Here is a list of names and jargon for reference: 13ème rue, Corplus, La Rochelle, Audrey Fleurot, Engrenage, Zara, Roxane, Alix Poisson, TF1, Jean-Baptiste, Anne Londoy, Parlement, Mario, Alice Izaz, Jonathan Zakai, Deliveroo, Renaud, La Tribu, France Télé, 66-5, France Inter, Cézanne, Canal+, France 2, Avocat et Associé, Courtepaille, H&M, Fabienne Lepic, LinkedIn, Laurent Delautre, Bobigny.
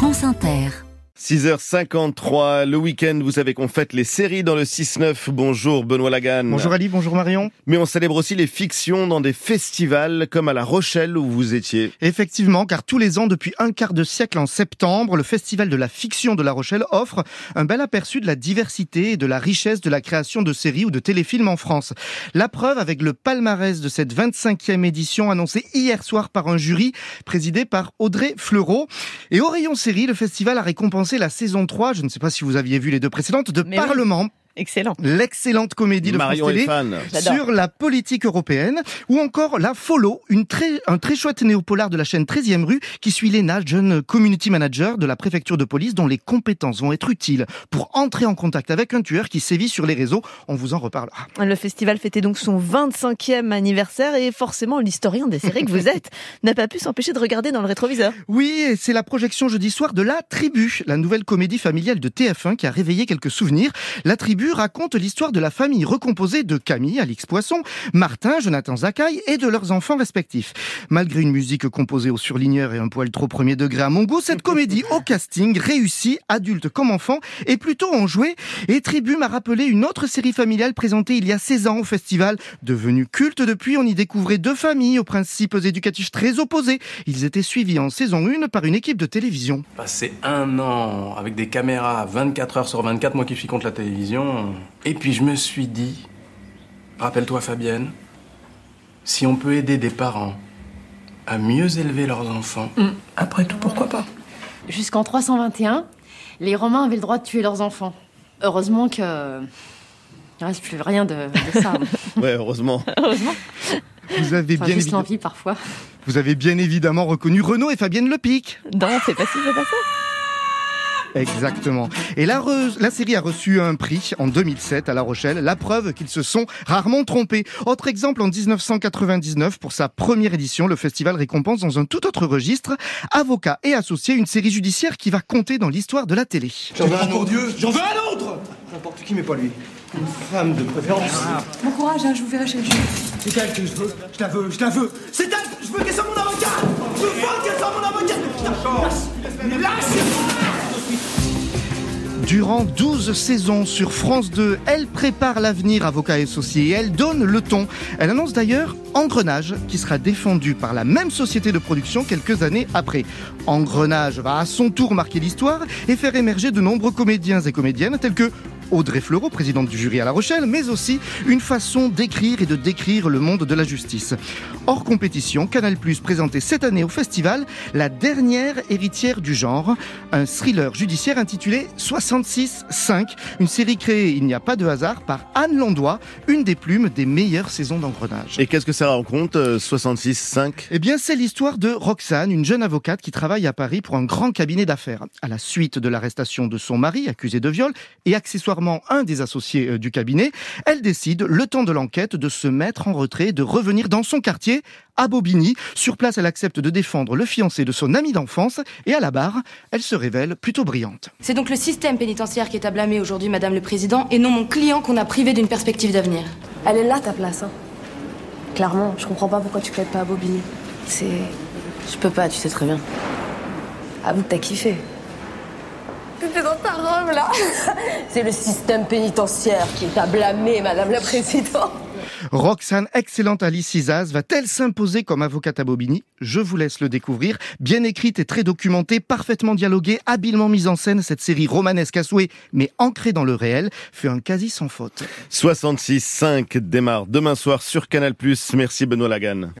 France Inter. 6h53, le week-end, vous savez qu'on fête les séries dans le 6-9. Bonjour Benoît Lagane. Bonjour Ali, bonjour Marion. Mais on célèbre aussi les fictions dans des festivals comme à La Rochelle où vous étiez. Effectivement, car tous les ans, depuis un quart de siècle en septembre, le festival de la fiction de La Rochelle offre un bel aperçu de la diversité et de la richesse de la création de séries ou de téléfilms en France. La preuve avec le palmarès de cette 25e édition annoncée hier soir par un jury présidé par Audrey Fleurot. Et au rayon séries, le festival a récompensé la saison 3, je ne sais pas si vous aviez vu les deux précédentes, de Parlement. Oui. Excellent. L'excellente comédie de Mario France Télé sur la politique européenne, ou encore La Follow, un très chouette néopolar de la chaîne 13ème rue qui suit Léna, jeune community manager de la préfecture de police dont les compétences vont être utiles pour entrer en contact avec un tueur qui sévit sur les réseaux. On vous en reparlera. Le festival fêtait donc son 25e anniversaire et forcément l'historien des séries que vous êtes n'a pas pu s'empêcher de regarder dans le rétroviseur. Oui, et c'est la projection jeudi soir de La Tribu, la nouvelle comédie familiale de TF1 qui a réveillé quelques souvenirs. La Tribu raconte l'histoire de la famille recomposée de Camille, Alix Poisson, Martin, Jonathan Zakai et de leurs enfants respectifs. Malgré une musique composée au surligneur et un poil trop premier degré à mon goût, cette comédie au casting réussie, adulte comme enfant, est plutôt enjouée. Et Tribu m'a rappelé une autre série familiale présentée il y a 16 ans au festival. Devenue culte depuis, on y découvrait deux familles aux principes éducatifs très opposés. Ils étaient suivis en saison 1 par une équipe de télévision. Passer un an avec des caméras 24 heures sur 24, moi qui suis contre la télévision. Et puis je me suis dit, rappelle-toi Fabienne, si on peut aider des parents à mieux élever leurs enfants, après tout, pourquoi pas ? Jusqu'en 321, les Romains avaient le droit de tuer leurs enfants. Heureusement que... il ne reste plus rien de ça. Ouais, heureusement. Heureusement. Vous avez enfin, bien juste l'envie parfois. Vous avez bien évidemment reconnu Renaud et Fabienne Lepic. Non, c'est pas si, c'est pas ça. Exactement. Et la série a reçu un prix en 2007 à La Rochelle, la preuve qu'ils se sont rarement trompés. Autre exemple, en 1999, pour sa première édition, le festival récompense dans un tout autre registre Avocat et Associé, une série judiciaire qui va compter dans l'histoire de la télé. J'en veux un autre, j'en veux un autre. N'importe qui, mais pas lui. Une femme de préférence. Bon courage, hein, je vous verrai chez le juge. C'est elle que je veux, je la veux. C'est elle, je veux qu'elle soit mon avocat. Je veux qu'elle soit mon avocat. Lâche. Durant 12 saisons sur France 2, elle prépare l'avenir Avocat et Associé et elle donne le ton. Elle annonce d'ailleurs Engrenage, qui sera défendu par la même société de production quelques années après. Engrenage va à son tour marquer l'histoire et faire émerger de nombreux comédiens et comédiennes tels que Audrey Fleurot, présidente du jury à La Rochelle, mais aussi une façon d'écrire et de décrire le monde de la justice. Hors compétition, Canal+ présentait cette année au festival la dernière héritière du genre, un thriller judiciaire intitulé 66-5, une série créée, il n'y a pas de hasard, par Anne Londoy, une des plumes des meilleures saisons d'Engrenage. Et qu'est-ce que ça raconte, 66-5 ? Eh bien, c'est l'histoire de Roxane, une jeune avocate qui travaille à Paris pour un grand cabinet d'affaires. À la suite de l'arrestation de son mari, accusé de viol, et accessoirement un des associés du cabinet, elle décide, le temps de l'enquête, de se mettre en retrait, de revenir dans son quartier, à Bobigny. Sur place, elle accepte de défendre le fiancé de son amie d'enfance et à la barre, elle se révèle plutôt brillante. C'est donc le système pénitentiaire qui est à blâmer aujourd'hui, Madame le Président, et non mon client qu'on a privé d'une perspective d'avenir. Elle est là, ta place, hein. Clairement, je comprends pas pourquoi tu plaides pas à Bobigny. Je peux pas, tu sais très bien. Avoue que t'as kiffé. T'es dans ta robe, là. C'est le système pénitentiaire qui est à blâmer, Madame la Présidente. Roxane, excellente Alice Izaz, va-t-elle s'imposer comme avocate à Bobigny ? Je vous laisse le découvrir. Bien écrite et très documentée, parfaitement dialoguée, habilement mise en scène, cette série romanesque à souhait, mais ancrée dans le réel, fait un quasi sans faute. 66.5 démarre demain soir sur Canal+. Merci Benoît Lagane.